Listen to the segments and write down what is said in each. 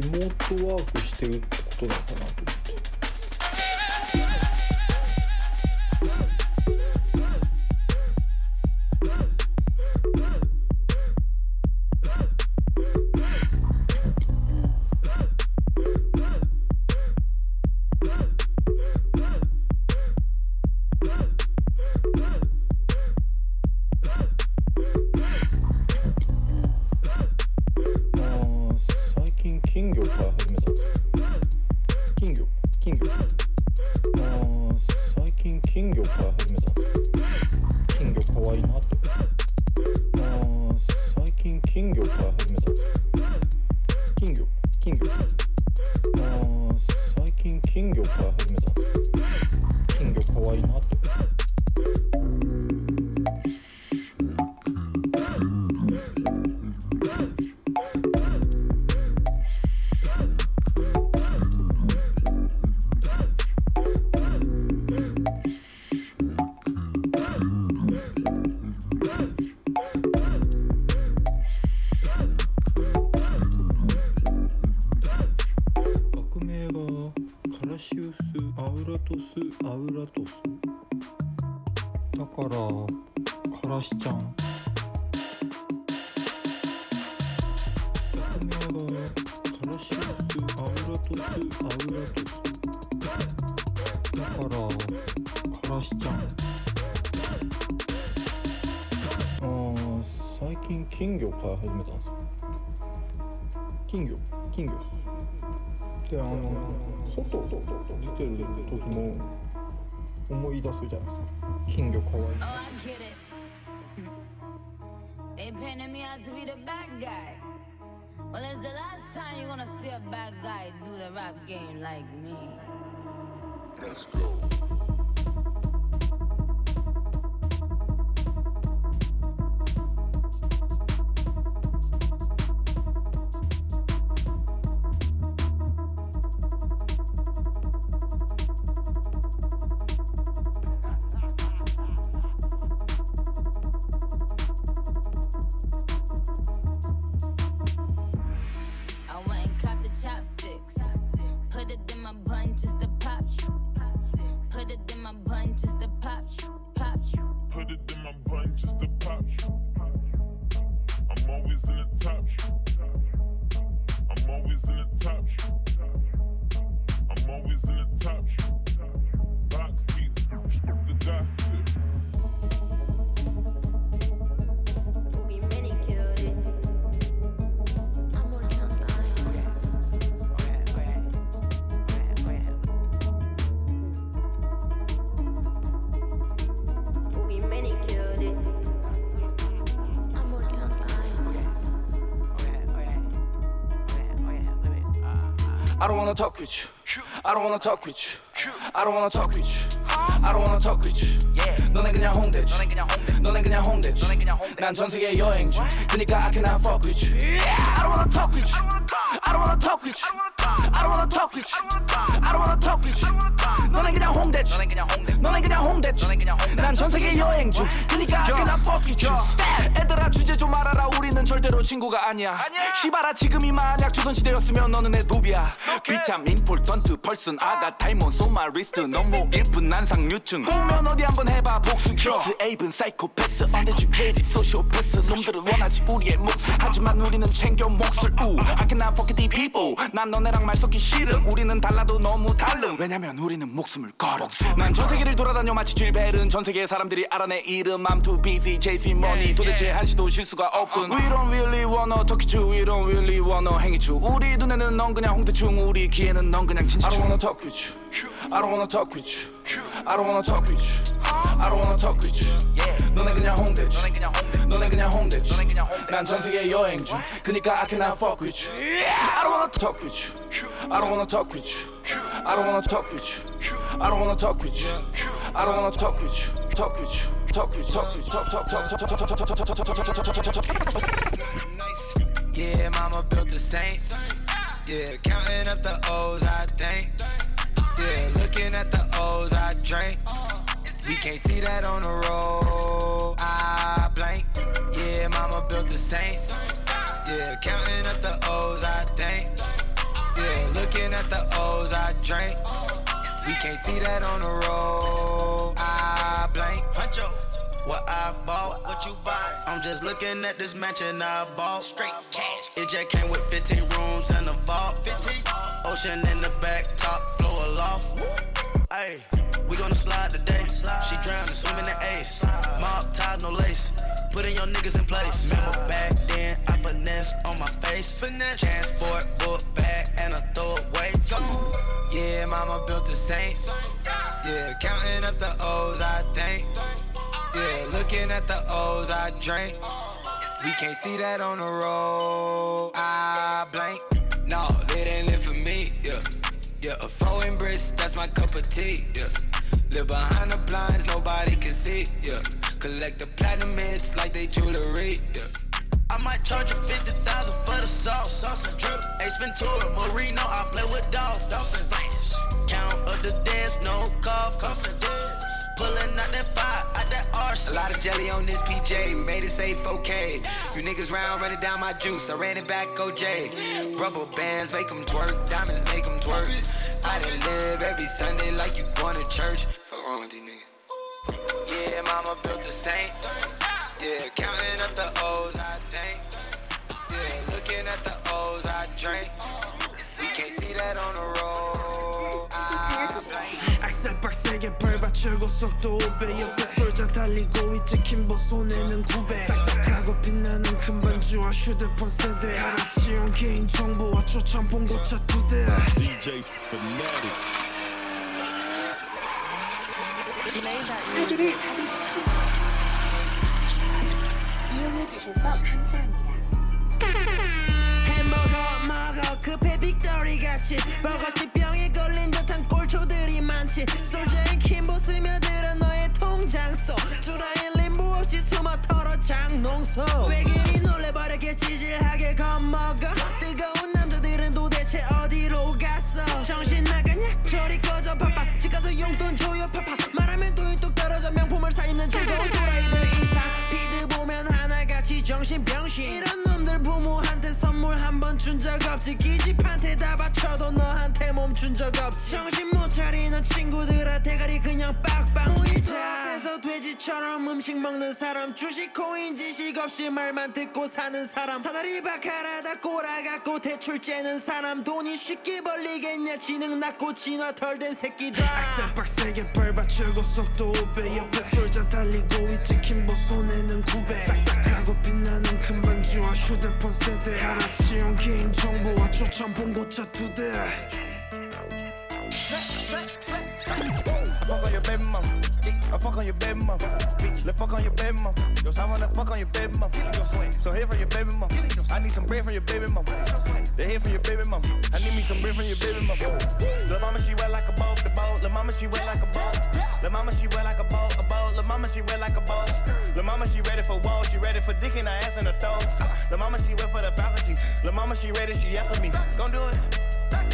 リモートワークしてるってことなのかなと思って。で外出てる時も思い出すじゃないですか。金魚かわいい。I don't wanna talk with you. I don't wanna talk with you. 너네 그냥 홍대지. 난 전 세계 여행 중. 그니까 I cannot fuck with you. I don't wanna talk with you. I don't wanna talk with you. 너네 그냥 홍대지. 난 전 세계 여행 중. 그니까 I cannot fuck with you. 애들아 주제 좀 알아라. 우리는 절대로 친구가 아니야. 시바라 지금이 만약 조선시대였으면 너는 내 노비야. 비타민 폴턴트 펄슨 아가 다이몬 소마 리스트 너무 일뿐 난상 유충 공연 어디 한번 해봐 복수 키스 에이븐 사이코패스 언데지페이지 소시오패스 놈들은 원하지 우리의 몫을 하지만 우리는 챙겨 몫을 I cannot fuck with these people 난 너네랑 말 섞기 싫음 우리는 달라도 너무 다름 왜냐면 우리는 목숨을 걸음 난 전 세계를 돌아다녀 마치 질베른 전 세계 사람들이 알아 내 이름 I'm too busy chasing money 도대체 한시도 실수가 없군 We don't really wanna talk it you We don't really wanna hang it you 우리 눈에는 넌 그냥 홍대충 우리 귀에는 넌 그냥 진지충 I don't wanna talk with you I don't wanna talk with you I don't wanna talk with you I don't wanna talk with you 너네 그냥 홍대지 난 전 세계 여행 중 그니까 I cannot fuck with you I don't wanna talk with you I don't wanna talk with you I don't wanna talk with you I don't wanna talk with you I don't wanna talk with you Yeah, mama built the Saints Yeah, counting up the O's, I think Yeah, looking at the O's, I drink We can't see that on the road, I blank Yeah, mama built the Saints Yeah, counting up the O's, I think looking at the O's I drank. We can't see that on the road. I blank. Huncho, what I bought, what you buy. I'm just looking at this mansion I bought. Straight cash. It just came with 15 rooms and a vault. 15. Ocean in the back, top floor loft. Ayy, we gonna slide today. She drowning, swimming the ace. Mob ties, no lace. Putting your niggas in place. Remember back then, I finesse on my face. Transport, book bag, and I throw it away. Yeah, mama built the Saints. Yeah, counting up the O's, I think. Yeah, looking at the O's, I drink. We can't see that on the road. I blank. No, it ain't lit for me. Yeah, yeah, a foe in bricks, that's my cup of tea. Yeah, live behind the blinds, nobody can see. Yeah, collect the platinum hits like they jewelry. Yeah. I might charge you 50,000 for the sauce. Sauce and drip, Ace Ventura, Marino. I play with Dolph. Dolph and Blanche. Count of the dance, no cough. Pulling out that fire, out that arse. A lot of jelly on this PJ, we made it say 4K. You niggas round, running down my juice, I ran it back, OJ. Rubber bands make them twerk, diamonds make them twerk. I done live every Sunday like you going to church. Fuck wrong with these niggas. Yeah, mama built the Saints. Yeah, counting up the O's, I think. Yeah, looking at the O's, I drink. We can't see that on the road. 악셀 빡세게 밟아치고 속도 5배 옆에 솔자 달리고 있지 킴보 손에는 900 딱딱하고 빛나는 큰 반지와 휴대폰 세대 알아치운 개인 정보와 초참 봉고차 2대 DJ Spinatic 사주를 받으십시오. 이용해주셔서 감사합니다. 햄버거 먹어 급해 빅토리 같이 버거시 병에 걸린 듯한 꼴초들이 많지 솔저인 킴보 스며들어 너의 통장 속 주라인 림부 없이 숨어 털어 장롱 속 외계인이 놀래버렸게 지질하게 겁먹어 뜨거운 남자들은 도대체 어디로 갔어 정신 나가냐 저리 꺼져 팍팍 집 가서 용돈 줘요 팍팍 말하면 돈이 뚝 떨어져 명품을 사입는 즐거운 도라이들 인사 피드 보면 하나같이 정신병신 이런 놈들 부모한테 선물 한번 준 적 없지 기집한테 다 바쳐도 너한테 멈춘 적 없지 정신 못 차리는 친구들아 대가리 그냥 빡빡 모이자 앞에서 돼지처럼 음식 먹는 사람 주식 코인 지식 없이 말만 듣고 사는 사람 사다리 박하라다 꼬라갖고 대출 째는 사람 돈이 쉽게 벌리겠냐 지능 낮고 진화 덜된 새끼들 악셀 빡세게 밟아치고 속도 5배 옆에 솔자 달리고 있지 킴보 손에는 900 딱딱하고 빛나는 큰 반지와 휴대폰 세대 알아치운 개인 정보와 초참 봉고차 2대 I fuck on your baby mama. I fuck on your baby mama. Let's fuck on your baby mama. Yo, I wanna fuck on your baby mama. So here from your baby mama. I need some bread from your baby mama. They here from your baby mama. I need me some bread from your baby mama. La mama she wet like a boat, the boat. La mama she wet like a boat. La mama she wet like a boat, a boat. La mama she wet like a boat. La mama she ready for walls, she ready for dick in her ass and her throat. La mama she wet for the balcony. La mama she ready, she yell for me. Gon' do it,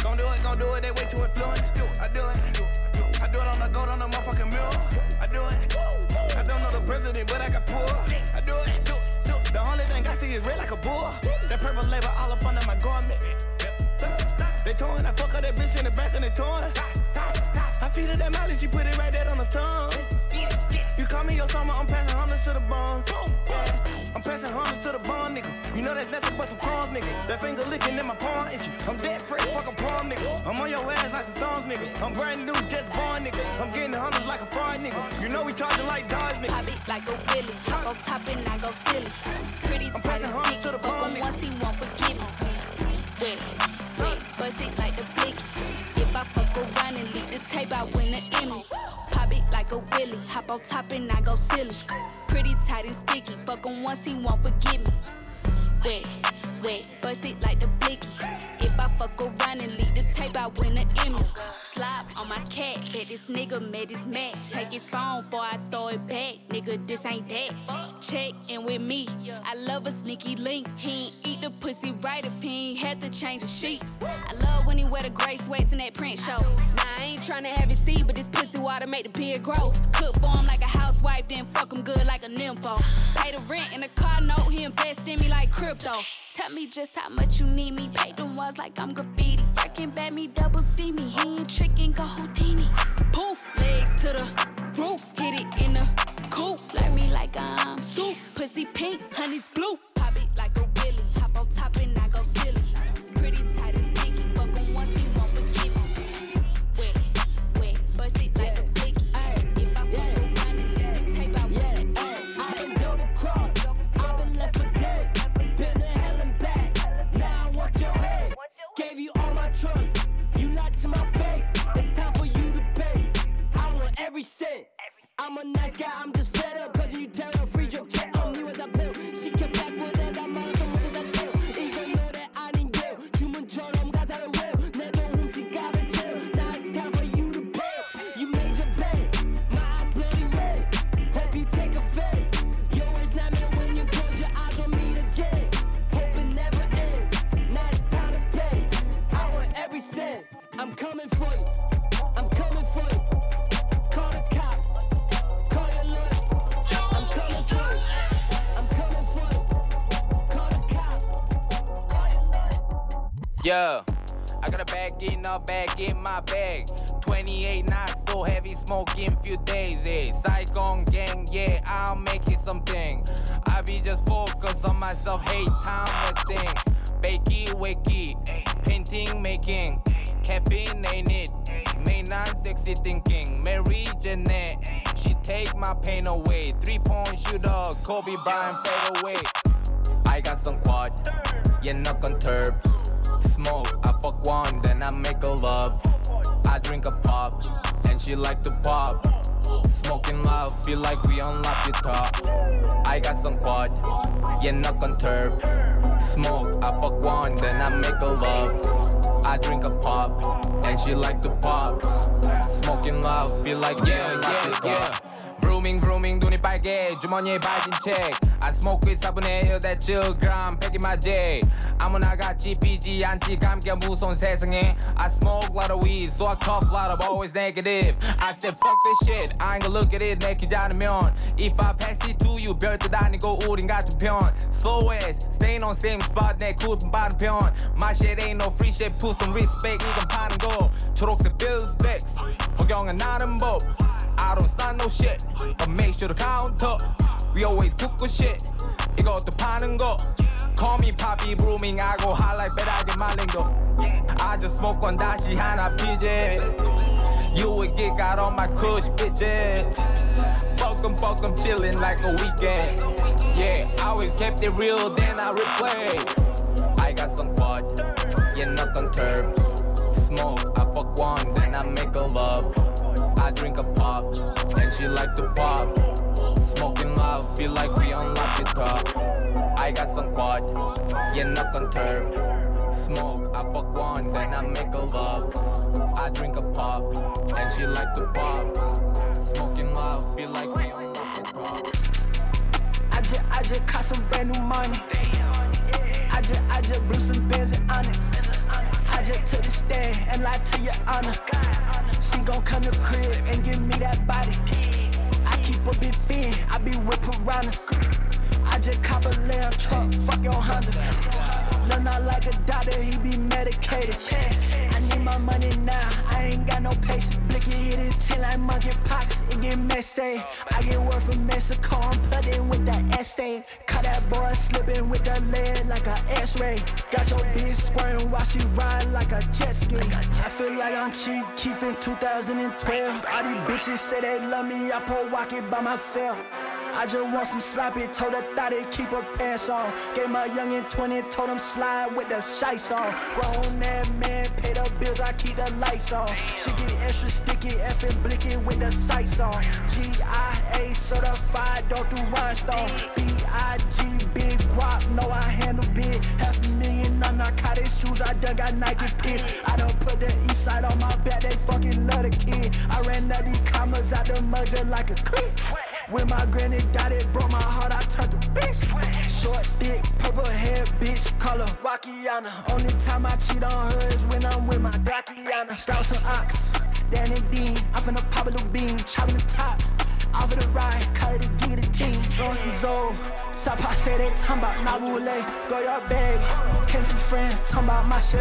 gon' do it, gon' do it. They way too influenced. I do it. I do it on the gold on the motherfucking mirror. I do it. I don't know the president, but I got poor. I do it. The only thing I see is red like a bull. That purple label all up under my garment. They torn, I fuck up that bitch in the back and they torn. I feed her that mileage, she put it right there on the tongue. You call me your summer, I'm passing hundreds to the bone. I'm passing hundreds to the bone, nigga. You know that's nothing but some crumbs, nigga. That finger licking in my palm, itching. I'm dead fresh, fuck a palm, nigga. I'm on your ass like some thongs, nigga. I'm brand new, just born, nigga. I'm getting hundreds like a fraud, nigga. You know we charging like Dodge, nigga. Pop it like a Billy. Hop on top and I go silly. Pretty tight and sticky, but on once he won't forgive me. Wet, bust it like the blicky. If I fuck around and leave the tape, I win the Emmy. Pop it like a Willy. Hop on top and I go silly. Pretty tight and sticky, fuck him once he won't forgive me. Wet, wet, bust it like the blicky. If I fuck around and leave the tape, I win an Emmy. Slop on my cat, bet this nigga made his match. Take his phone, boy, I throw it back. Nigga, this ain't that. Check in with me, I love a sneaky link. He ain't eat the pussy right if he ain't had to change the sheets. I love when he wear the gray sweats in that print show. Nah, I ain't tryna have it see, but this pussy water make the beard grow. Cook for him like a housewife, then fuck him good like a nympho. Pay the rent and the car note, he invest in me like crypto. Tell me just how much you need me, pay them walls like I'm graffiti. looking back, me double see me. He ain't tricking, go Houdini. Poof, legs to the roof, hit it in the coupe. Slurp me like I'm soup, pussy pink, honey's blue. Pop it like a Willy, hop on top and I go silly. Pretty tight and sticky, fuck him once he won't forgive me. Wet, bust it like a piggy. If I fall around and let the tape, I wouldn't end. I done double crossed, I been left for dead. Been to hell and back, now I want your head. Gave you all my trust, you lied to my face. It's time for you to pay, I want every cent. I'm a nice guy, I'm just fed up. Cause you tell her free your check on me was a bill. She kept back with it, I'm out of the way that I tell. Even though that I didn't yell, 주문처럼 가사를 외워. 내가 움직이는 tell. Now it's time for you to pay. You made your pay, my eyes bloody red. Hope you take offense. Yo, it's not meant when you close your eyes on me again. Hope it never ends. Now it's time to pay. I want every cent. I'm coming for you. I'm coming for you. Call the cops. Yeah, I got a bag in my bag. 28 knots, so heavy, smoking few days. Yeah, Saigon gang, yeah, I'll make it something. I be just focused on myself, hey, time wasting. Bakey, wakey, painting, making. Caffeine ain't it, may not sexy thinking. Mary Jeanette, she take my pain away. 3-point shooter, Kobe Bryant fade away. I got some quad, yeah, knock on turf. Smoke, I fuck one, then I make a love. I drink a pop, and she like to pop. Smoking love, feel like we unlock the top. I got some quad, yeah, knock on turf. Smoke, I fuck one, then I make a love. I drink a pop, and she like to pop. Smoking love, feel like we unlock the top. Vrooming, vrooming, 눈이 빨개, 주머니에 빠진 책. I smoke with 4분의 1, that's your gram, back in my day. 아무나 같이 피지 않지, 감기가 무서운 세상에. I smoke a lot of weed, so I cough a lot of always negative. I said fuck this shit, I ain't gonna look at it, 내키지 않으면. If I pass it to you, 별뜻 아니고 우린 같은 편. Slow ass, staying on same spot, 내 굿은 빠른 편. My shit ain't no free shit, put some respect, 이건 파는 거. 초록색 빌스백스, 허경은 나름 법. I don't start no shit, but make sure to count up. We always cook good shit, 이것도 파는 거. Call me Poppy Blooming, I go high like 배라게 말린 거. I just smoke one 다시 하나 피지. You would get out on my cush bitches. Fuck 'em, chillin' like a weekend. Yeah, I always kept it real, then I replay. I got some quad, yeah, knock on turf. Smoke, I fuck one, then I make a love. I drink a pop, and she like to pop. Smoking love, feel like we unlock the top. I got some quad, yeah, knock on turf. Smoke, I fuck one, then I make a love. I drink a pop, and she like to pop. Smoking love, feel like we unlock the top. I just caught some brand new money. I just blew some bands in Onyx. I just took the stand and lied to your honor. She gon' come to crib and give me that body. I keep a big fin, I be with piranhas. I just cop a lamb truck, fuck your Honda. Learn out like a doctor, he be medicated. I need my money now, I ain't got no patience. Blicky hit his chin like monkey pox, it get messy. I get word from Mexico, I'm plugged in with that essay. Caught that boy slipping with that lead like an x-ray. Got your bitch squirting while she ride like a jet ski. I feel like I'm cheap, keepin' 2012. All these bitches say they love me, I pour walkin' by myself. I just want some sloppy, told her thought it keep her pants on. Gave my youngin' 20, told him slide with the shites on. Grown that man, pay the bills, I keep the lights on. She get extra sticky, effing blicky with the sights on. G.I.A. certified, don't do rhinestone. B.I.G. big guap, no I handle big. $500,000 on narcotic shoes, I done got Nike pins. I done put the east side on my back, they fucking love the kid. I ran up these commas out the mud just like a clip. When my granny got it, broke my heart, I turned to bitch. Short, thick, purple hair, bitch, call her Wakiana. Only time I cheat on her is when I'm with my Wakiana. Slouch and ox, Danny Dean, I finna pop a little bean, chopping the top. off of the ride, cut the guillotine. Throwing some Zoe, stop I say they talking about Nabule. Throw your bags, came from friends, talking about my shit.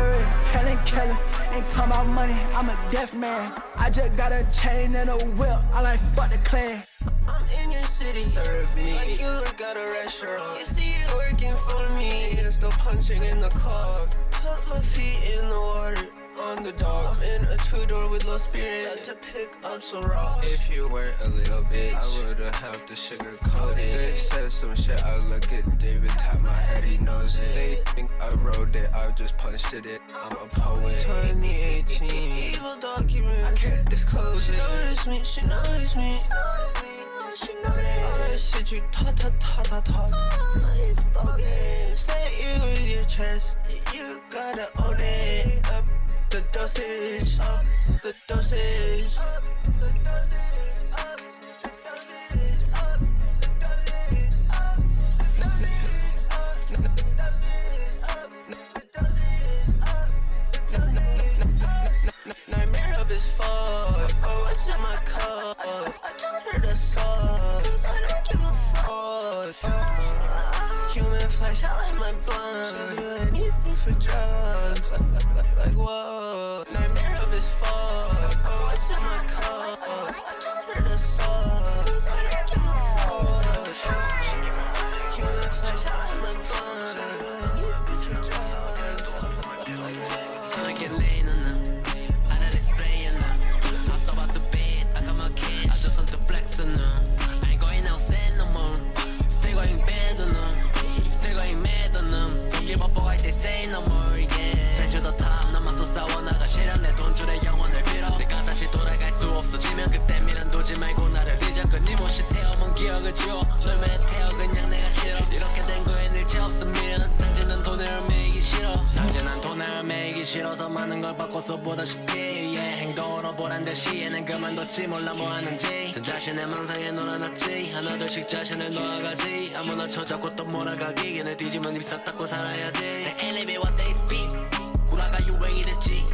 Helen Keller, ain't talking about money, I'm a deaf man. I just got a chain and a whip, I like fuck the clan. I'm in your city, serve me like you got a restaurant. You see it working for me, and still punching in the clock. Put my feet in the water, on the dock. I'm in a two-door with low spirit, had to pick up some rocks. If you weren't a little bitch, I wouldn't have to sugarcoat it. They said some shit, I look at David, tap my head, he knows it. They think I wrote it, I just punched it in. I'm a poet. 2018 evil document, I can't disclose it. She noticed me, she noticed me, she noticed me. She know that all that shit you talk. It's bogus. Say it with your chest, you gotta own it. Up the dosage, up the dosage, up the dosage, up the dosage, up the dosage, up the dosage, up the dosage, up the dosage, up the nightmare of his fault. Oh, what's in my cup? I told her to suck. Human flesh, I like my blunt. She'll do anything for drugs. Like whoa. Nightmare of his fault. Oh, what's in my cup? I told her to suck. I don't give a fuck. Human flesh, I like my blunt. She'll do anything for drugs. Like whoa. Can I get laid on them? I let it spray on them. Talk about the bed, I got my cash. I just want to flex on them. They say no more again. Straight to the top, 남아서 싸워나가 싫어. 내 돈줄에 영혼을 빌어. 내가 다시 돌아갈 수 없어지면 그때 미련 두지 말고 나를 잊어. 끊임없이 태워본 기억을 지워. 널 왜 태워 그냥 내가 싫어. 이렇게 된 거엔 일체 없음 미련. 당신은 돈을 매이기 싫어. 당신은 돈을 매이기 싫어서 많은 걸 바꿔서 보다 쉽게 yeah. 행동으로 보란 듯이 얘는 그만뒀지 몰라 뭐 하는지. 전 자신의 망상에 놀아났지. 하나둘씩 자신을 놓아가지. 아무나 쳐잡고 또 몰아가기. 얘네 뒤지면 입사 닦고 살아야지. They elevate what they speak. 구라가 유행이 됐지.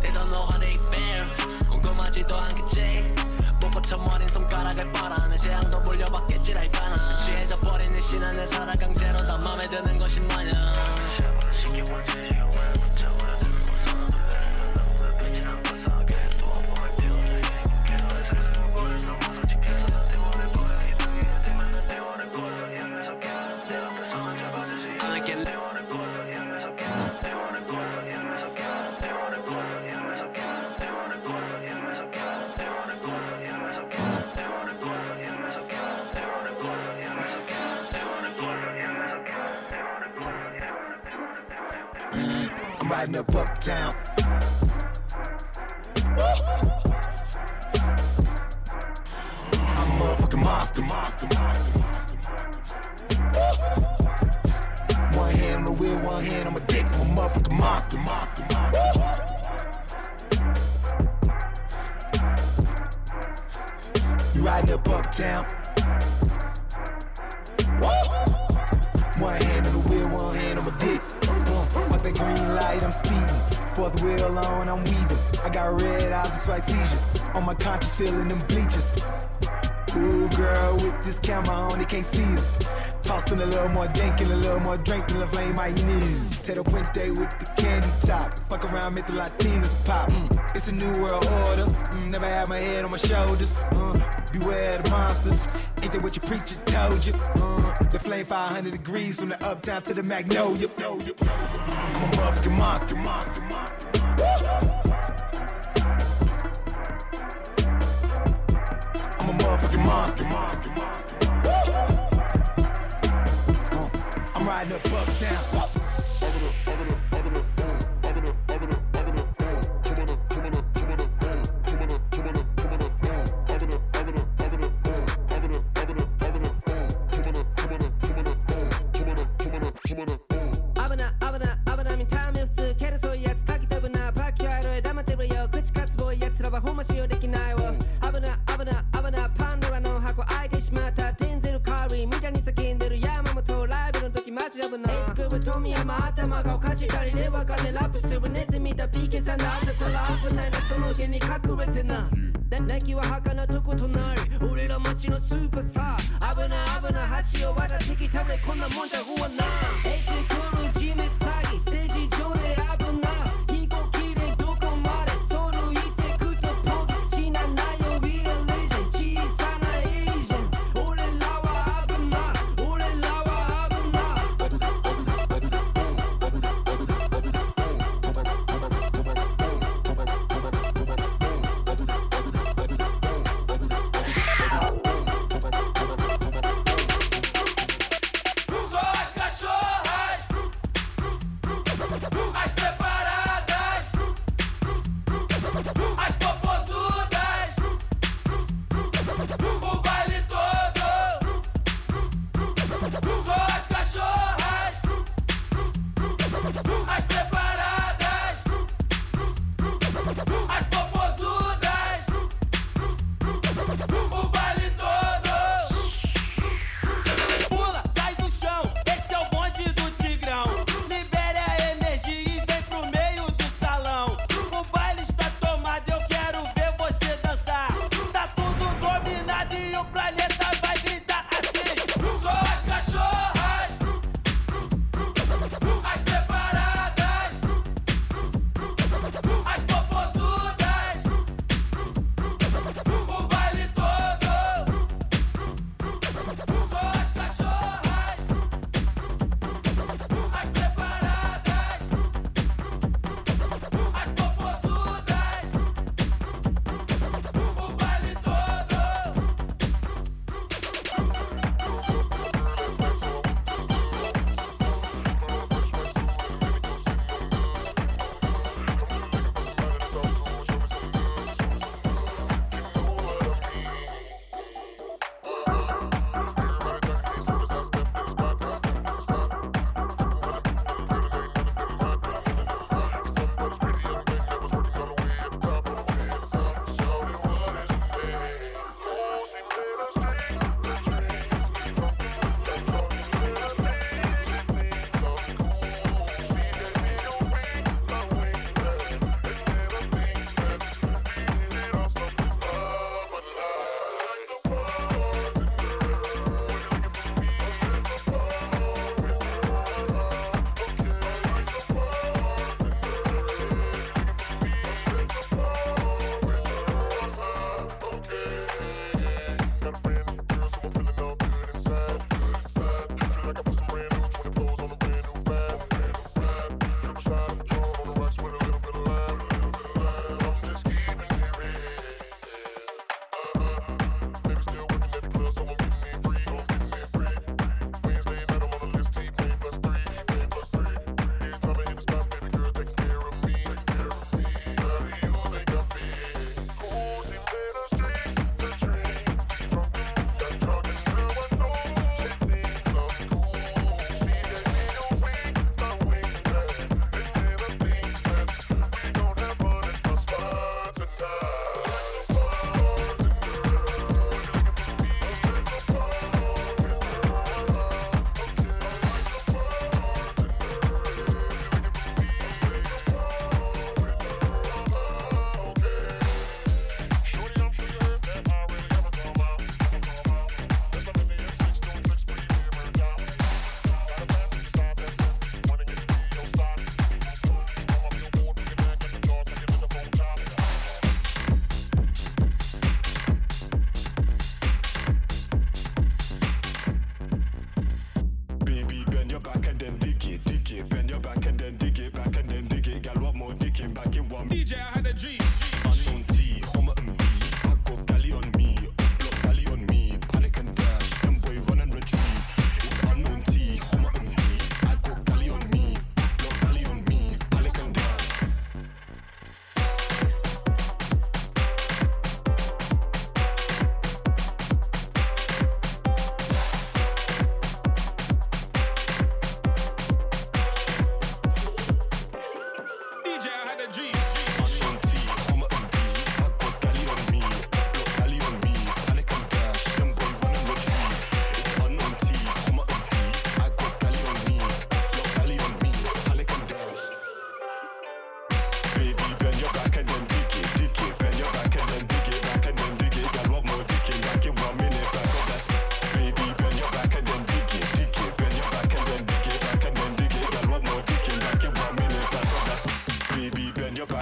They don't know how they fare. 궁금하지도 않겠지. 못 거쳐버린 손가락을 빨아. 내 재앙도 물려받겠지 라이바나. 취해져버린 이 신안에 살아 강제로 다 맘에 드는 것이 마냥. Riding up uptown. I'm a motherfucking monster. One hand on the wheel, one hand on my dick. I'm a motherfucking monster. You riding up uptown. One hand on the wheel, one hand on my dick. The green light, I'm speeding. Fourth wheel on, I'm weaving. I got red eyes and swag seizures. On my conscience, feeling them bleachers. Ooh, girl, with this camera on, they can't see us. Tossed in a little more dank and a little more drink than the flame I need. Tell the Puente with the candy top. Fuck around, make the Latinas pop. It's a new world order. Never had my head on my shoulders. Beware the monsters. Ain't that what your preacher told you? The flame 500 degrees from the uptown to the Magnolia. I'm a motherfucking monster. I'm a motherfucking monster. I'm riding up uptown. 잡은 에이스급을 도미하마 아타마가 같이 달리네와 가는 라프스를 냈습니다. 비계산 나한테 덜 아픈 날 소노게 니 가꾸를 드나 내기와 하카나 듣고 토날 우리로 멋진 슈퍼스타 아브나 아브나 하시오 와다 특히 탑레 콘나 먼저 후원나 에이스급을 짐에 사기 세지 조래 아브나 Cachorro!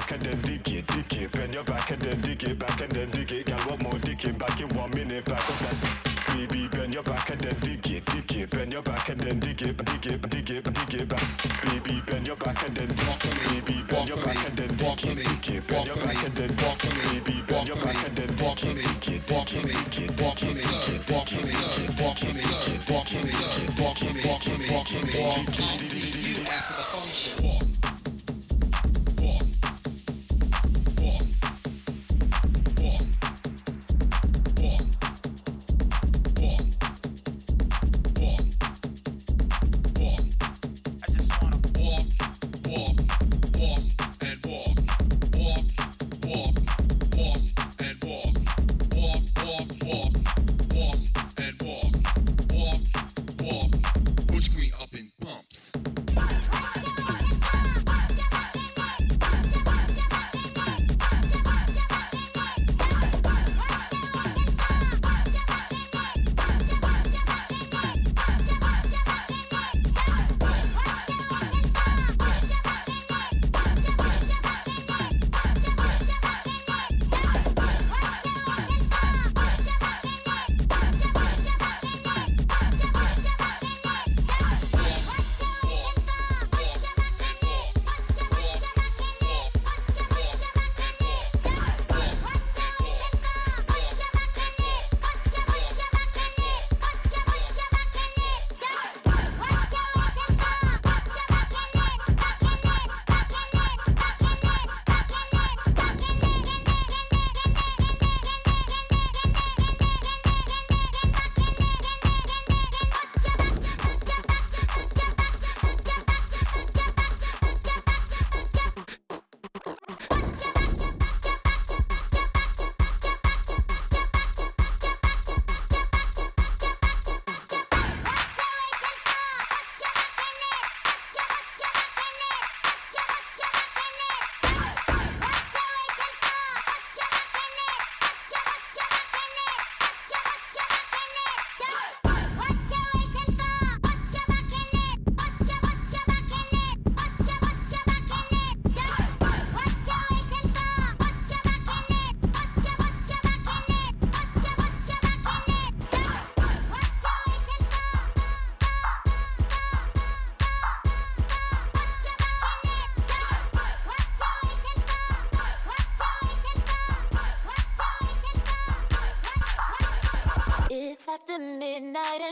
back and then dig it, bend your back and then dig it, back and then dig it. Girl, what more digging? Back in 1 minute, back up, that's baby. Bend your back and then dig it, bend your back and then dig it, dig it, dig it, dig it back. Baby, bend your back and then baby, bend your back and then dig it, bend your back and then baby, bend your back and then dig it, dig it, dig it, dig it, dig it, dig it, dig it, dig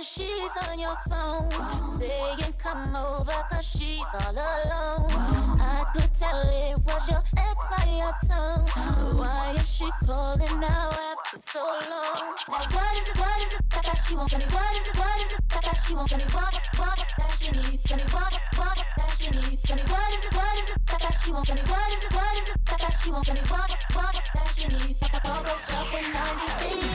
she's on your phone, saying come over cause she's all alone. I could tell it was your ex by your tone. Why is she calling now after so long? Now what is it that she won't tell me? What is it that she won't tell me? What that she needs? Tell me what that she needs? Tell me what is it that she won't tell me? What is it that she won't tell me? What that she needs? I all broke up when I need it.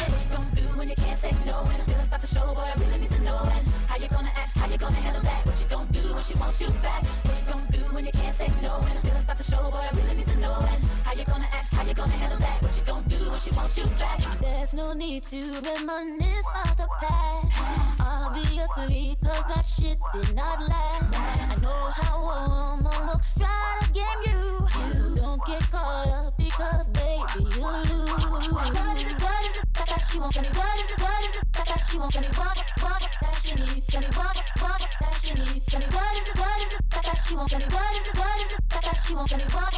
When you can't say no and feelings about to show, boy, I really need to know. And how you gonna act, how you gonna handle that? What you gonna do when she wants you back? What you gonna do when you can't say no and feelings about to show, boy, I really need to know. And how you gonna act, how you gonna handle that? What you gonna do when she wants you back? There's no need to reminisce about the past, obviously, cause that shit did not last. I know how a woman will try to game you, so don't get caught up because baby you lose. What is it that she won't tell me? What is it that she won't tell me? What that she needs? Tell me what that she needs? Tell me what is it that she won't tell me? What is it that she won't tell me? What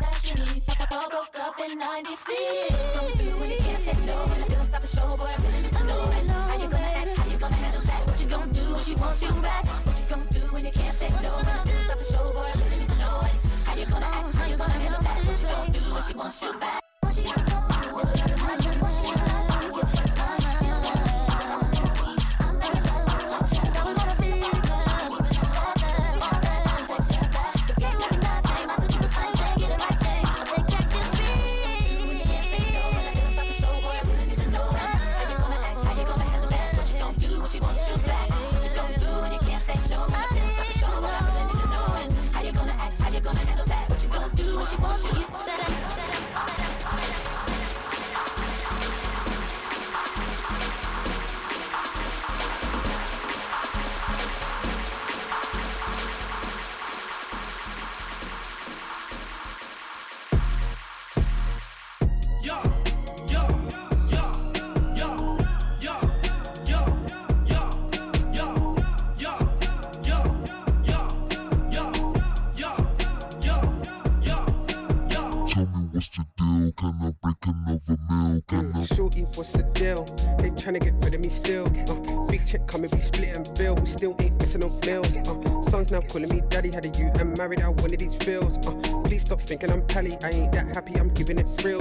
that she needs? I all broke up in 96. Don't do when you can't say no, and I feel stop the show, boy, I really need to know. And how you gonna act? How you gonna handle that? What you gonna do when she wants you back? What you gonna do when you can't say no, and I feel stop the show, boy, I really need to know. And how you gonna act? How you gonna handle that? What you gonna do when she wants you back? What she gonna do? What you gonna do when she wants you? Better. tryna get rid of me still. Big check coming, we split and bill. We still ain't missing no meals. Sons now calling me daddy. Had a you and married out one of these fields. Please stop thinking I'm pally. I ain't that happy, I'm giving it real.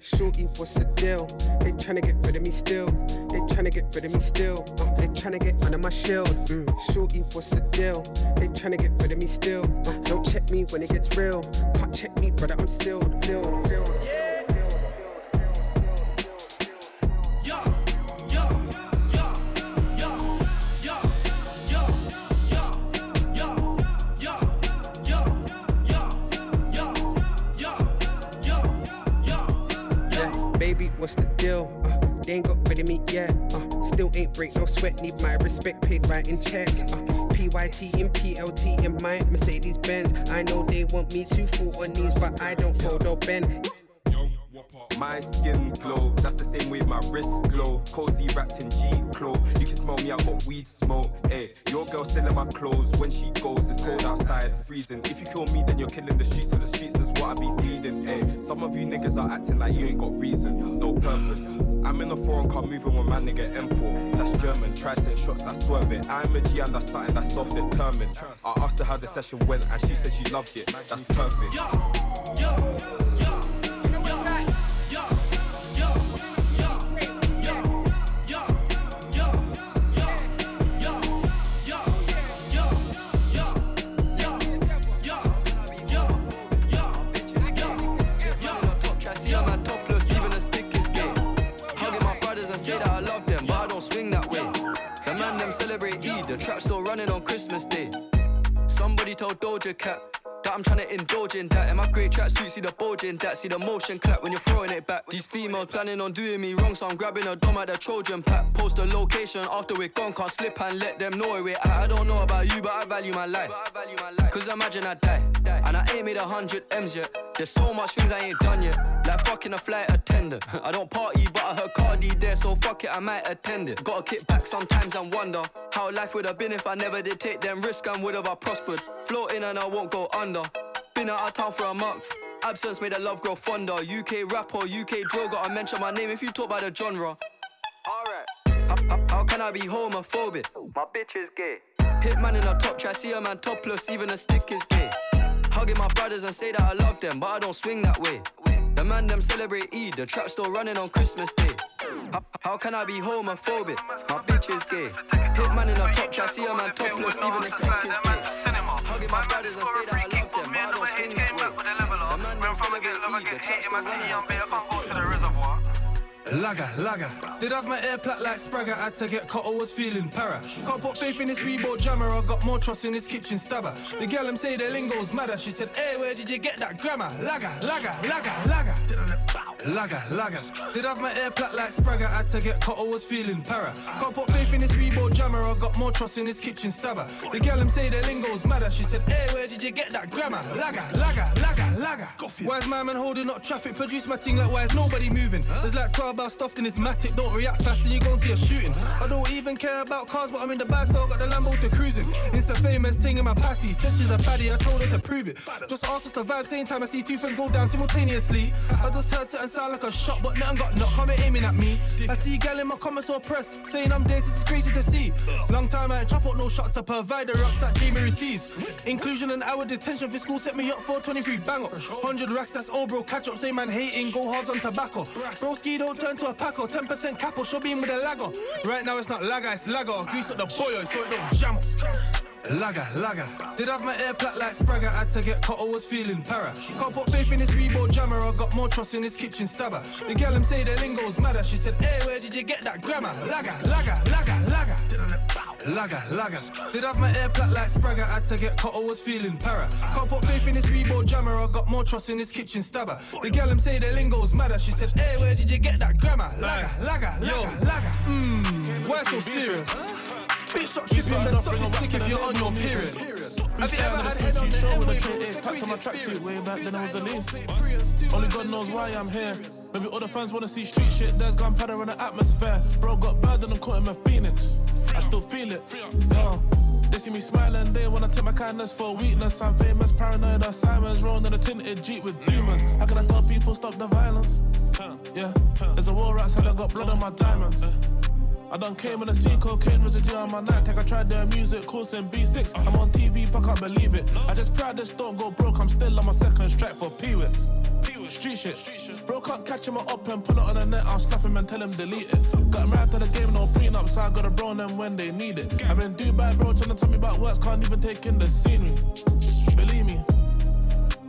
Shorty, what's the deal? They tryna get rid of me still. They tryna get rid of me still. They tryna get under my shield. Shorty, what's the deal? They tryna get rid of me still. Don't check me when it gets real. Can't check me, brother, I'm sealed. Yeah. Baby, what's the deal? They ain't got rid of me yet. Still ain't break no sweat. Need my respect paid right in checks. PYT and PLT in my Mercedes Benz. I know they want me to fall on knees, but I don't fold or bend. My skin glow, that's the same way my wrists glow. Cozy wrapped in G-Clo. You can smell me, I got weed smoke. Ayy, your girl selling my clothes. When she goes, it's cold outside, freezing. If you kill me, then you're killing the streets. So the streets is what I be feeding. Ayy, some of you niggas are acting like you ain't got reason, no purpose. I'm in a foreign car moving with my nigga M4. That's German, tri-set shots, I swerve it. I'm a G and that's something that's self-determined. I asked her how the session went and she said she loved it. That's perfect. Yo, yo, yo. Swing that way. The man them celebrate Eid. The trap still running on Christmas Day. Somebody told Doja Cat that I'm tryna indulge in that. In my great tracksuit, see the bulge in that. See the motion clap when you're throwing it back. These females planning on doing me wrong, so I'm grabbing a dom at the Trojan pack. Post a location after we're gone, can't slip and let them know where we're at. I don't know about you, but I value my life. Cause imagine I die, and I ain't made 100 M's yet. There's so much things I ain't done yet, like fucking a flight attendant. I don't party, but I heard Cardi there, so fuck it, I might attend it. Gotta kick back sometimes and wonder how life would have been if I never did take them risks, and would have I prospered. Floating and I won't go under. Been out of town for a month. Absence made the love grow fonder. UK rapper, UK drill, gotta mention my name if you talk about the genre. Alright. How can I be homophobic? My bitch is gay. Hit man in a top try, see a man topless, even a stick is gay. Hugging my brothers and say that I love them, but I don't swing that way. The man them celebrate Eid, the trap still running on Christmas Day. How can I be homophobic? My bitch is gay. Hit man in a top try, see a man topless, even a snake is gay. Hugging my brothers and say that I love them, but I don't swing that way. The man them celebrate Eid, the trap still running on Christmas Day. Lagger. Did have my air plat like Spragger. Had to get cut, I was feeling para. Can't put faith in this Rebo jammer. I got more trust in this kitchen stabber. The girl them say the lingo's madder. She said, hey, where did you get that grammar? Lagger. Did have my air plat like Spragger. Had to get cut, I was feeling para. Can't put faith in this Rebo jammer. I got more trust in this kitchen stabber. The girl them say the lingo's madder. She said, hey, where did you get that grammar? Lagger. Why's my man holding up traffic? Produce my ting like why is nobody moving? There's like 12 stuffed in his matic, don't react fast and you gon' see a shooting. I don't even care about cars, but I'm in the bag, so I got the Lambo to cruising. It's the famous thing in my passy, said she's a baddie, I told her to prove it. Just ask us to vibe, same time I see two friends go down simultaneously. I just heard certain sound like a shot, but nothing got knocked, come aiming at me. I see gal in my comments or press, saying I'm dead, this is crazy to see. Long time I ain't chop up no shots, I provide the rocks that Jamie receives. Inclusion and hour detention for school set me up for 23 bang up. 100 racks, that's all bro, catch up, say man hating, go halves on tobacco. Broski don't turn to a pack or 10% cap or show beam with a lagger. Right now it's not lagger, it's lagger. Grease up the boyo so it don't jam. Lagger. Did have my air plat like Spragger. Had to get cut, I was feeling para. Can't put faith in this Rebo jammer. I got more trust in this kitchen stabber. The girl them say the lingo's madder. She said, hey, where did you get that grammar? Lagger. Lagger. Did have my air plat like Spragger. Had to get cut, I was feeling para. Can't put faith in this Rebo jammer. I got more trust in this kitchen stabber. The girl them say the lingo's madder. She said, hey, where did you get that grammar? Lagger. Why so serious? Bitch, stop tripping, let's stop this stick if you're on your period. Have you ever had head on the M-way, bro? It's the craziest experience. Way back then I was a least. Only God knows why I'm here. Maybe all the fans wanna see street shit. There's gunpowder in the atmosphere. Bro got bad and I'm caught in my Phoenix. I still feel it, yeah. They see me smiling, they wanna take my kindness for weakness. I'm famous, paranoid, as Simon's rolling in a tinted Jeep with demons. How can I tell people stop the violence? Yeah, there's a war outside, I got blood on my diamonds. I done came on the scene, cocaine residue on my nightstick. I tried the music course in B6. I'm on TV, but I can't believe it. I just proud this don't go broke. I'm still on my second strike for Pee-wits. Street shit. Bro can't catch him up and pull it on the net. I'll slap him and tell him delete it. Got him right to the game, no prenup, so I gotta bro them when they need it. I'm in Dubai, bro, trying to tell me about works. Can't even take in the scenery. Believe me.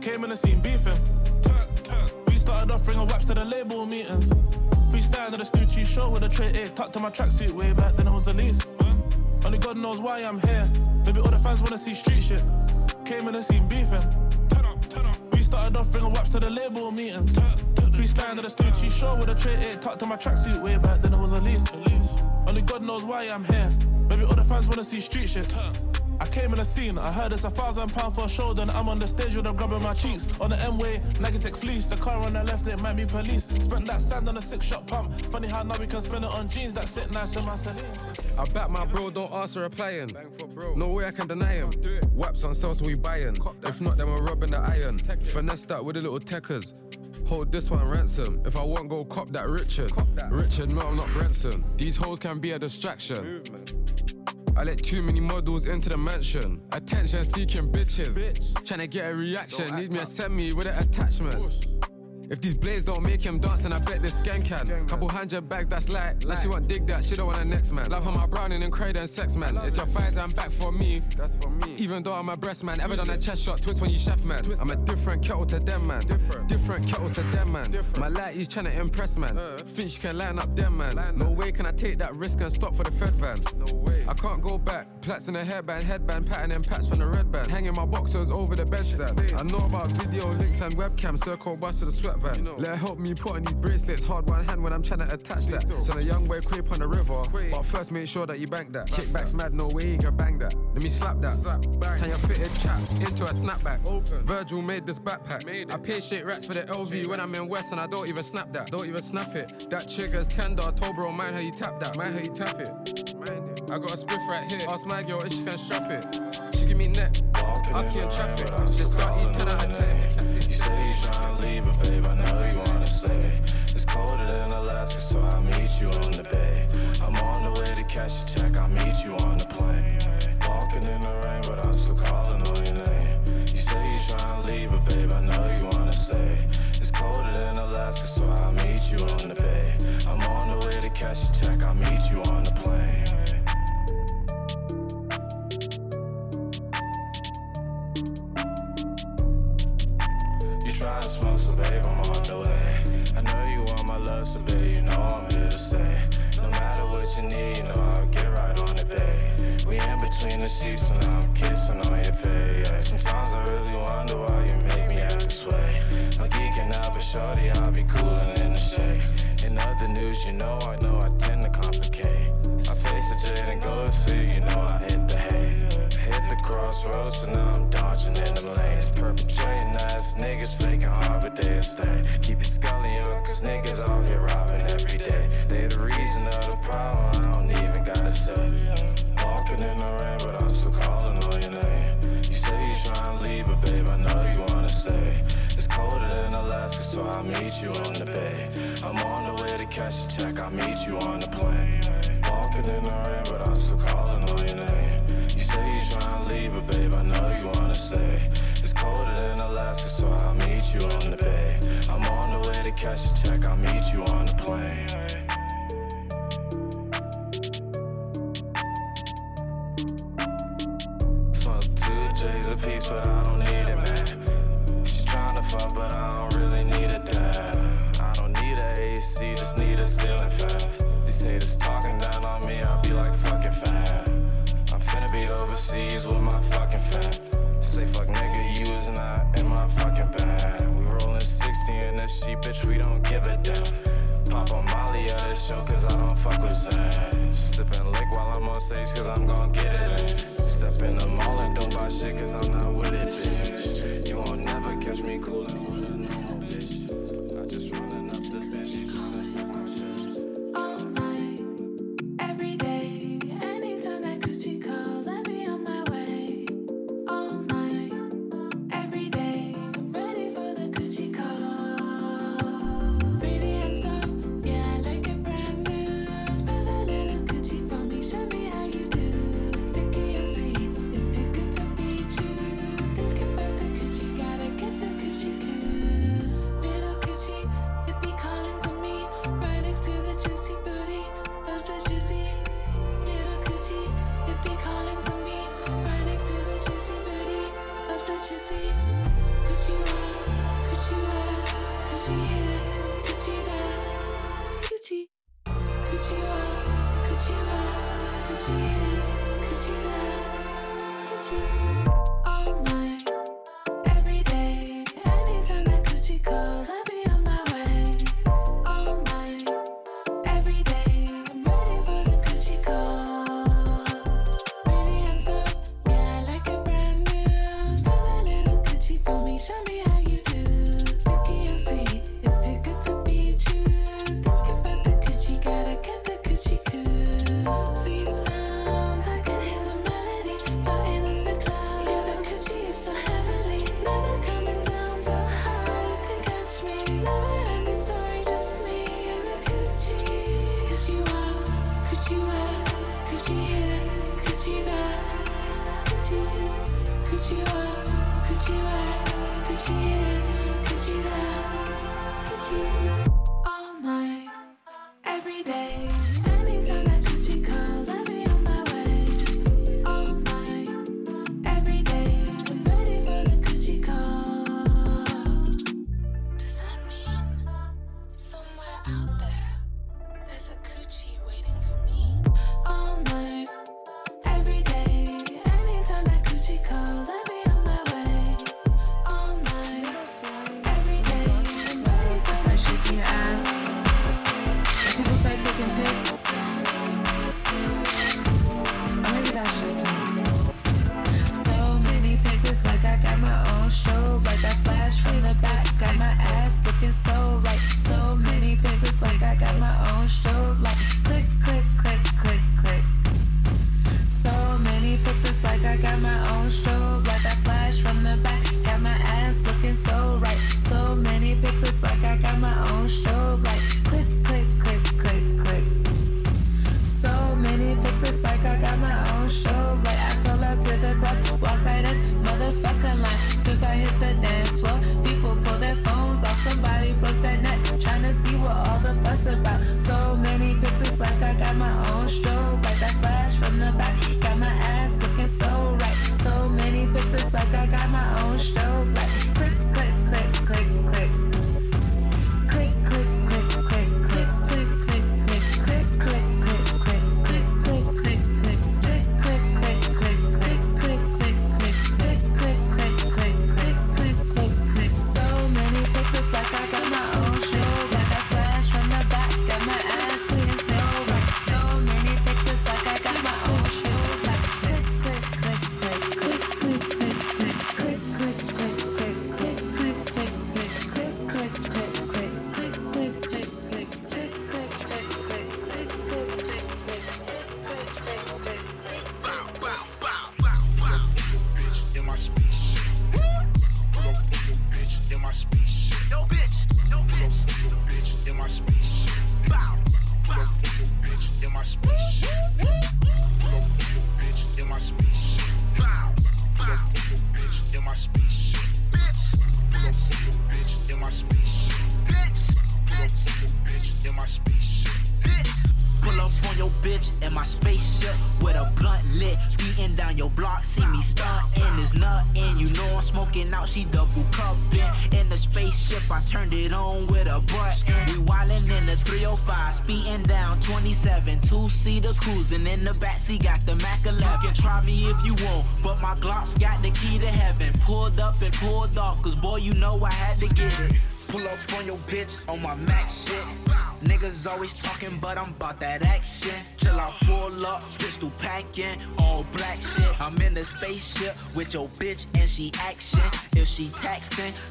Came in the scene beefing. We started off bringing waps to the label meetings. Freestyle to the Snoochie show with a tray 8 tucked to my tracksuit way back then I was the least. Only God knows why I'm here. Maybe all the fans wanna see street shit. Came in the scene beefing. We started off bringing waps to the label meeting. Freestyle to the Snoochie show with a tray 8 tucked to my tracksuit way back then I was the least. Only God knows why I'm here. Maybe all the fans wanna see street shit. I came in the scene, I heard it's £1,000 for a show. Then I'm on the stage with them grabbing my cheeks. On the M-way, Nagatech fleece. The car on the left, it might be police. Spent that sand on a 6-shot pump. Funny how now we can spend it on jeans that sit nice on my saline. I back my bro, don't ask for replying. No way I can deny him. Waps on sale, so we buying. If not, then we're robbing the iron. Finesse that with the little techers. Hold this one ransom. If I won't go cop that Richard. Richard, no, I'm not Branson. These hoes can be a distraction. I let too many models into the mansion. Attention seeking bitches. Tryna get a reaction. Need me and send me with an attachment. If these blades don't make him dance, then I bet this skank can. Couple hundred bags, that's light. Like she won't dig that, she don't want a next man. Love how my browning and cradle and sex, man. It's your thighs and back for me. That's for me. Even though I'm a breast man. Ever done a chest shot, twist when you chef, man. I'm a different kettle to them, man. Different kettles to them, man. My lighties tryna impress, man. Think she can line up them, man. No way can I take that risk and stop for the Fed van. No way. I can't go back, plaits in a headband, patting them pats from the red band. Hanging my boxers over the bedstand. I know about video links and webcam, circle bus to the sweat van. You know. Let her help me put on these bracelets, hard one hand when I'm trying to attach that. Send a young boy creep on the river, but first make sure that you bank that. Kickback's mad, no way he can bang that. Let me slap that. Turn your fitted cap into a snapback. Open. Virgil made this backpack. I pay shit rats for the LV when I'm in West and I don't even snap that. Don't even snap it. That trigger's tender, I told bro, mind how you tap that. Mind how you tap it. I got a spiff right here. Ask my girl if she can strap it. She give me neck. I can't trap it. Just got eaten out of it. You say you tryna leave, but babe, I know you wanna stay. It's colder than Alaska, so I meet you on the bay. I'm on the way to catch a check. I meet you on the plane. Walking in the rain, but I'm still calling on your name. You say you tryna leave, but babe, I know you wanna stay. It's colder than Alaska, so I meet you on the bay. I'm on the way to catch a check. I meet you on the plane. Try to smoke, so babe, I'm on the way. I know you want my love, so babe, you know I'm here to stay. No matter what you need, you know I'll get right on it, babe. We in between the sheets, so now I'm kissing on your face. Yeah. Sometimes I really wonder why you make me act this way. I'm geeking out, but shorty, I'll be coolin' in the shade. In other news, you know I tend to complicate. I face a jade and go to you, you know I hit the hay. Hit the crossroads, so now I'm dodging in them lanes. Perpetrating ass niggas, faking hard, but they stay. Keep your skull in your, cause niggas out here robbing every day. They the reason of the problem, I don't even gotta say. Walking in the rain, but I'm still calling on your name. You say you tryna leave, but babe, I know you wanna stay. It's colder than Alaska, so I meet you on the bay. I'm on the way to catch a check, I meet you on the plane. Walking in the rain, but I'm still calling on your name. You tryna leave, but babe, I know you wanna stay. It's colder than Alaska, so I'll meet you on the bay. I'm on the way to catch a check, I'll meet you on the plane. Smoke 2 J's a piece, but I don't need it, man. She tryna fuck, but I don't really need a dime. I don't need a AC, just need a ceiling fan. These haters talking down on me, I'll be like fucking fam. Finna be overseas with my fucking fat. Say fuck nigga, you is not in my fucking bag. We rollin' 60 in this shit, bitch, we don't give a damn. Pop on Molly at this show, cause I don't fuck with Zan. Sippin' lick while I'm on stage, cause I'm gon' get it in. Step in the mall and don't buy shit, cause I'm not with it, bitch. You won't never catch me coolin' with a normal bitch. I just runnin' up the bench, you tryna stop my shit. All night,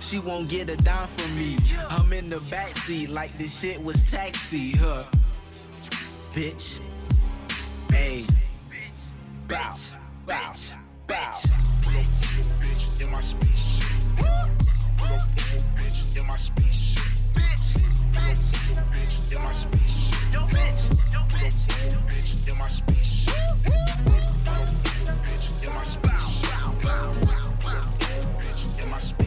She won't get a dime from me. I'm in the backseat like this shit was taxi, huh? Bitch. Ayy. Bow. Bow. Bow. Bitch in my speech. Bitch in my speech. Bitch in my speech. Yo, bitch. Yo, bitch. Bitch in my speech. Bitch in my speech. Bow. Bow. Bow. Bitch in my speech.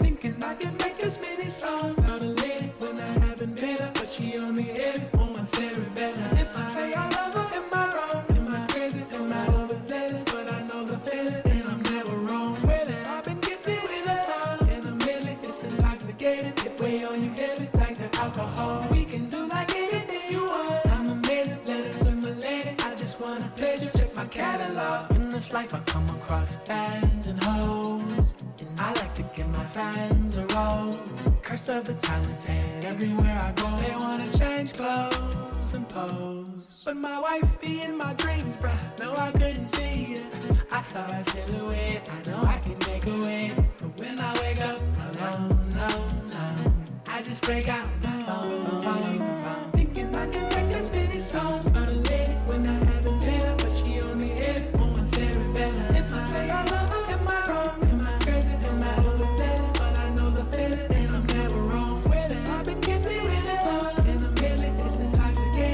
Thinking I can make as many songs out of lady when I haven't been her, but she only hit it on my cerebellum. If I say I love her, am I wrong? Am I crazy? Am I overzealous? But I know the feeling and I'm never wrong. Swear that I've been gifted with a song in a minute. It's intoxicated if we on you hit it like the alcohol. We can do like anything you want. I'm amazing, let it to my lady. I just wanna pleasure, check my catalog. In this life I come across fans and hoes. I like to give my fans a rose. Curse of the talented, everywhere I go. They wanna change clothes and pose. But my wife be in my dreams, bruh. No, I couldn't see it. I saw her silhouette, I know I can make a way. But when I wake up, alone, alone, I just break out the phone. Thinking I can make as many songs about a lady when I haven't been her, but she only hit it on my cerebellum. If I say I love her, am I wrong? And I'm never wrong. Swear that I've been giving it all. In a minute, it's intoxicating.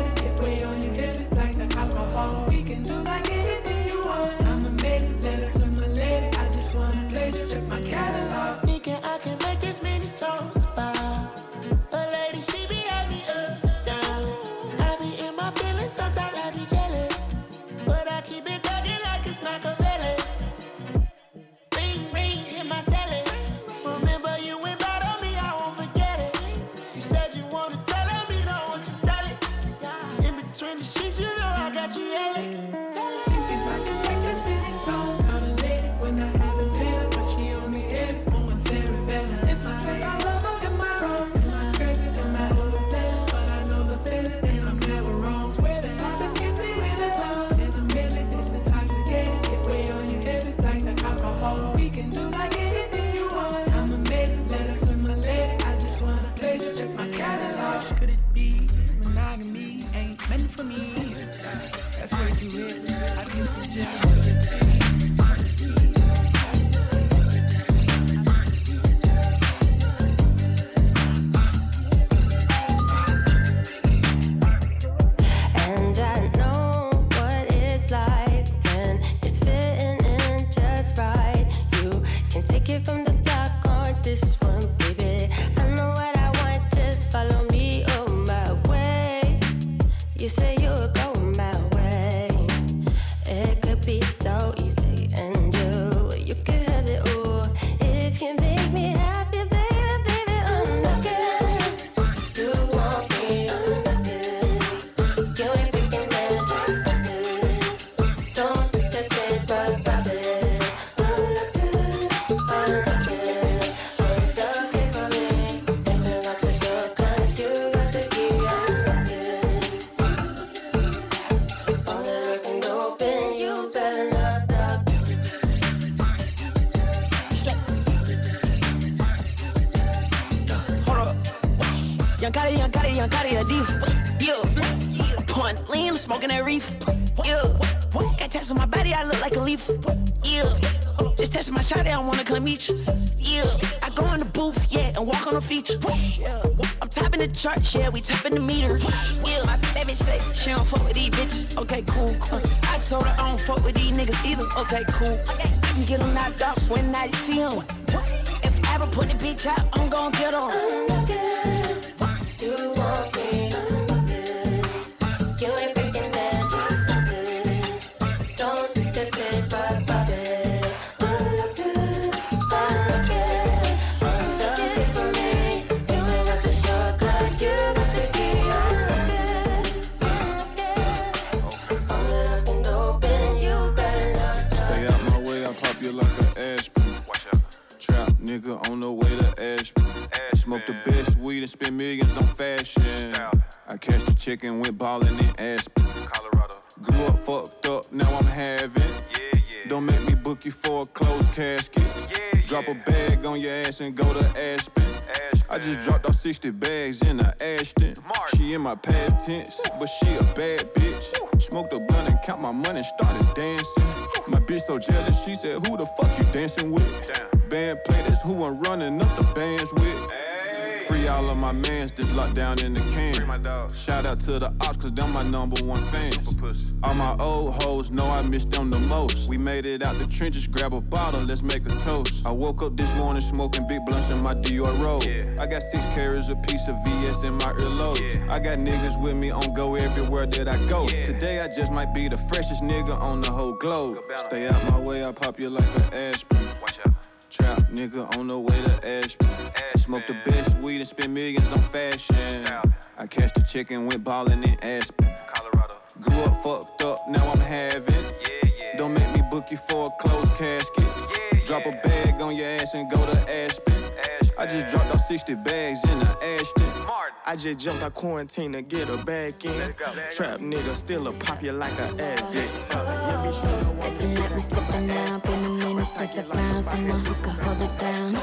26 you know I got you yelling. Thinking about the fact that's many songs I'm a lady when I have a pen, but she only hit it on one seven better. If I say I love her, am I wrong? Am I crazy? Am I overzealous? But I know the feeling and I'm never wrong. Swear that I can keep it in a song. In the middle, it's intoxicating. Get way on your head, it's like the alcohol. We can do like anything you want. I'm a maiden, letter to my lady. I just wanna pleasure, check my catalog. Could it be monogamy? Meant for me, that's way too weird. I came to jail. Church, yeah, we tapping the meters. Yeah, my baby say she don't fuck with these bitches. Okay, cool. I told her I don't fuck with these niggas either. Okay, cool. I can get them knocked off when I see them. If I ever put the bitch out, I'm gon' get them. I'm not good. You want me? I'm not good. You ain't breaking that. Just stop it. Don't just live by pop it. On the way to Ashby. Smoke the best weed and spend millions on fashion. I cashed the check and went ballin' in Ashby, Colorado. Grew up fucked up, now I'm having. Don't make me book you for a closed casket. Drop a bag on your ass and go to Aspen. I just dropped off 60 bags in the Ashton. She in my past tense, but she a bad bitch. Smoked a blunt and count my money and started dancing. My bitch so jealous, she said, who the fuck you dancing with? Band play, that's who I'm running up the bands with. Free all of my mans, this locked down in the can. Shout out to the ops, cause them my number one fans. All my old hoes know I miss them the most. We made it out the trenches, grab a bottle, let's make a toast. I woke up this morning smoking big blunts in my Dior road. I got 6 carats, a piece of VS in my earlobes. I got niggas with me on go everywhere that I go. Today I just might be the freshest nigga on the whole globe. Stay out my way, I pop you like an aspirin. Watch out. Trap nigga on the way to Ashby. Smoke the best weed and spend millions on fashion. I cashed the check and went ballin' in Aspen, Colorado. Grew up fucked up, now I'm having. Don't make me book you for a closed casket. Drop a bag on your ass and go to Aspen. I just dropped off 60 bags in the Ashton. I just jumped out quarantine to get her back in. Trap nigga still a pop you like an addict. At the night we steppin' out, been a minute since I found someone who could hold it down.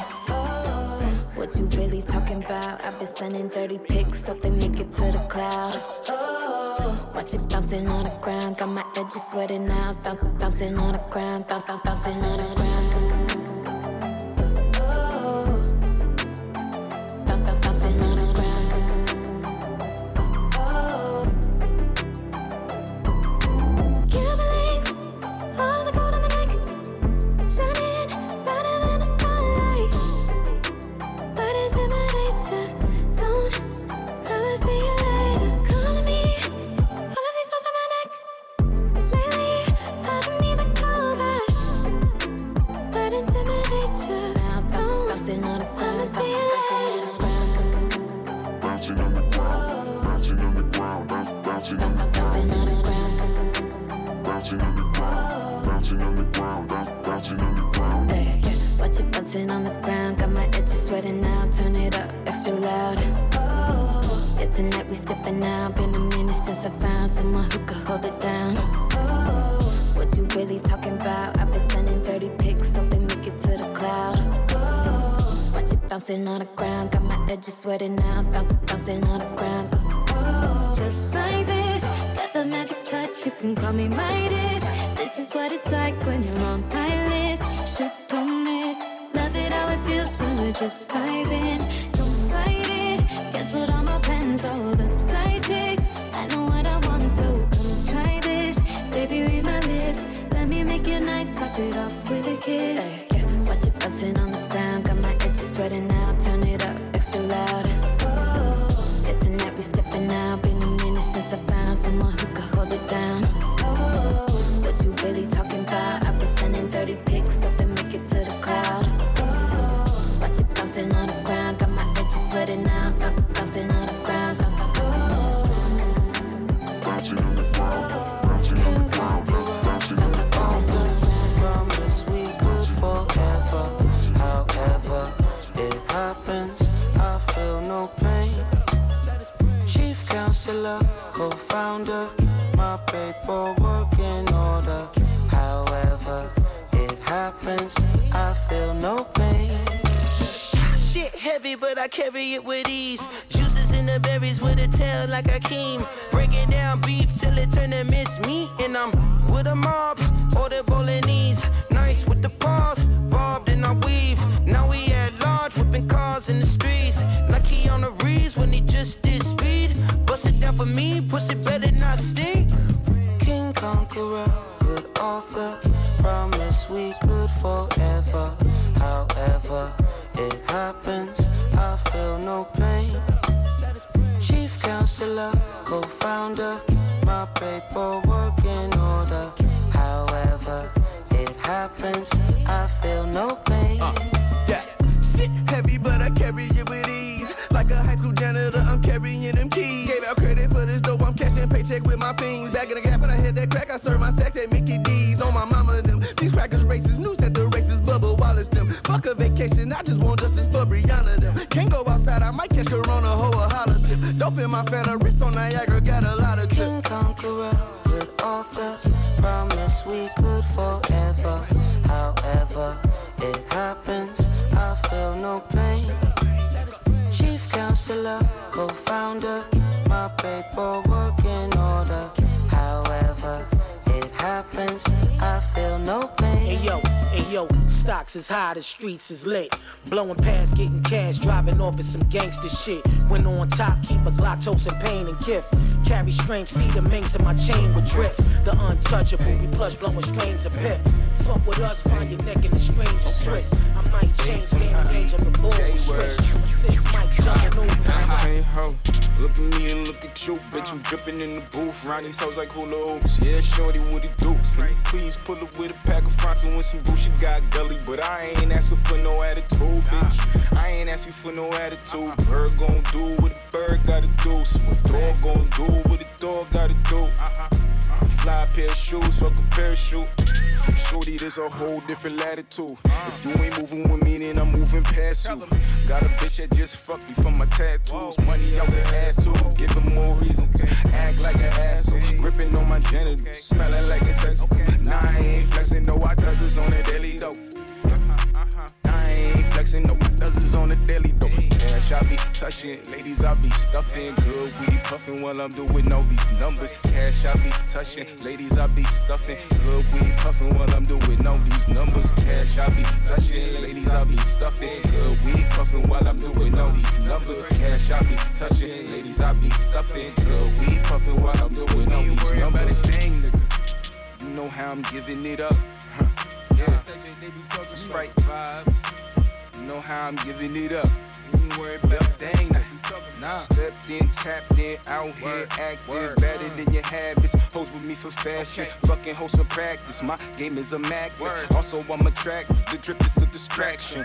What you really talking about? I've been sending dirty pics, hope they make it to the cloud. Watch it bouncing on the ground, got my edges sweating out. Bouncing on the ground, bouncing on the ground. It's bottles in my hookah, hold it down. Oh, what you really talking about? I've been sending dirty pics, something make it to the cloud. Oh, watch it bouncing on the ground, got my edges sweating now, bouncing on the ground. Oh, just like this, got the magic touch, you can call me Midas. This is what it's like when you're on my list. Shoot, don't miss, love it how it feels when we're just vibing. Don't fight it, cancelled all my plans, all the side chicks. I know what I want, so come try this. Baby, read my lips, let me make your night, top it off with a kiss. Hey, yeah. Watch it bouncing on the ground, got my edges sweating now, turn it up extra loud. Oh, yeah, tonight we stepping out, been a minute since I found someone who could hold it down. Oh, what you really talking about? I've been sending dirty pics, something make it to the cloud. Oh, watch it bouncing on the ground, got my edges sweating now, bouncing on the ground. Co-founder, my paperwork in order. However it happens, I feel no pain. Shit heavy, but I carry it with ease. Juices in the berries with a tail like Akeem. Breaking down beef till it turn to miss meat. And I'm with a mob, order bolognese. Nice with the paws, bobbed and I weave. Now we at large, whipping cars in the streets. Lucky on the reeds when he just did speed. Bust it down for me, pussy better not stink. King Conqueror, good author. Promise we good forever. However it happens, I feel no pain. Chief counselor, co-founder. My paperwork in order. However it happens, I feel no pain. Yeah, shit heavy, but I carry it with ease. Like a high school janitor, I'm carrying them keys. Gave out credit for this dope, I'm cashing paycheck with my fiends. Back in the gap when I hit that crack, I serve my sex at Mickey D's. On my mama and them, these crackers racist, news at the racist, Bubba Wallace them. Fuck a vacation, I just want justice for Brianna them. Can't go outside, I might catch Corona, hoe or holler tip. Dope in my fan, a wrist on Niagara, got a lot of tip. King Conqueror, good author, promise we good forever. However it happens, I feel no pain. Counselor, co-founder, my paperwork in order. However it happens, I feel no pain. Hey yo, stocks is high, the streets is lit. Blowing past, getting cash, driving off with some gangster shit. Went on top, keep a Glock, toasting pain and kiff. Carry strength, see the minx in my chain with drips. The untouchable, we plush, blowing strains of pip. Fuck with us, find your neck in the stranger's twist. I might change game, age of the Lord will switch. Assist Mike, jumping over the spot. Look at me and look at you, bitch, I'm dripping in the booth. Round these hoes like hula hoops, yeah, shorty, what it do? Can you please pull up with a pack of fronts and with some boots? You got gully, but I ain't asking for no attitude, bitch. I ain't asking for no attitude. Bird gon' do what a bird gotta do. So a dog gon' do what a dog gotta do. Fly pair of shoes, fuck a parachute. Shorty, there's a whole different latitude. If you ain't moving with me, then I'm moving past you. Got a bitch that just fucked me for my tattoos. Money out the ass too, give him more reason. Act like an asshole, gripping on my genitals, smelling like a tattoo. Nah, I ain't flexing, no, I does this on the daily though. I ain't flexing, no, I does this on the daily though. Cash I be touching, ladies I be stuffing. Good weed puffing while I'm doing all these numbers. Cash I be touching, ladies I be stuffing. Good weed puffing while I'm doing all these numbers. Cash I be touching, ladies I be stuffing. Good weed puffing while I'm doing all these numbers. Cash I be touching, ladies I be stuffing. Good weed puffing while I'm doing all these numbers. You know how I'm giving it up. Yeah, that's right. You know how I'm giving it up. Nah. Stepped in, tapped in, out word, here active, word, better than your habits. Hoes with me for fashion, okay. Fucking hoes for practice. My game is immaculate. Also I'm attractive, the drip is the distraction.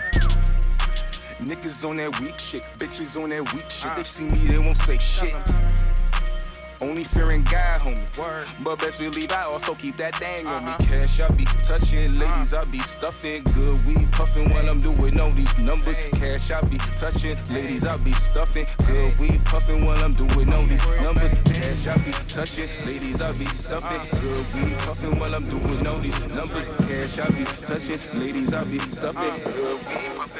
Niggas on that weak shit, bitches on that weak shit. They see me, they won't say shit. Only fearing God, homie. Word. But best believe I also keep that thing on me. Cash, I be touching ladies, I be stuffing good weed, puffing when I'm doing all these numbers. Cash, I be touching ladies, I be stuffing good weed, puffing when I'm doing all these numbers. Cash, I be touching ladies, I be stuffing good weed, puffing while I'm doing all these numbers. Cash, I be touching ladies, I be stuffing good weed, puffing.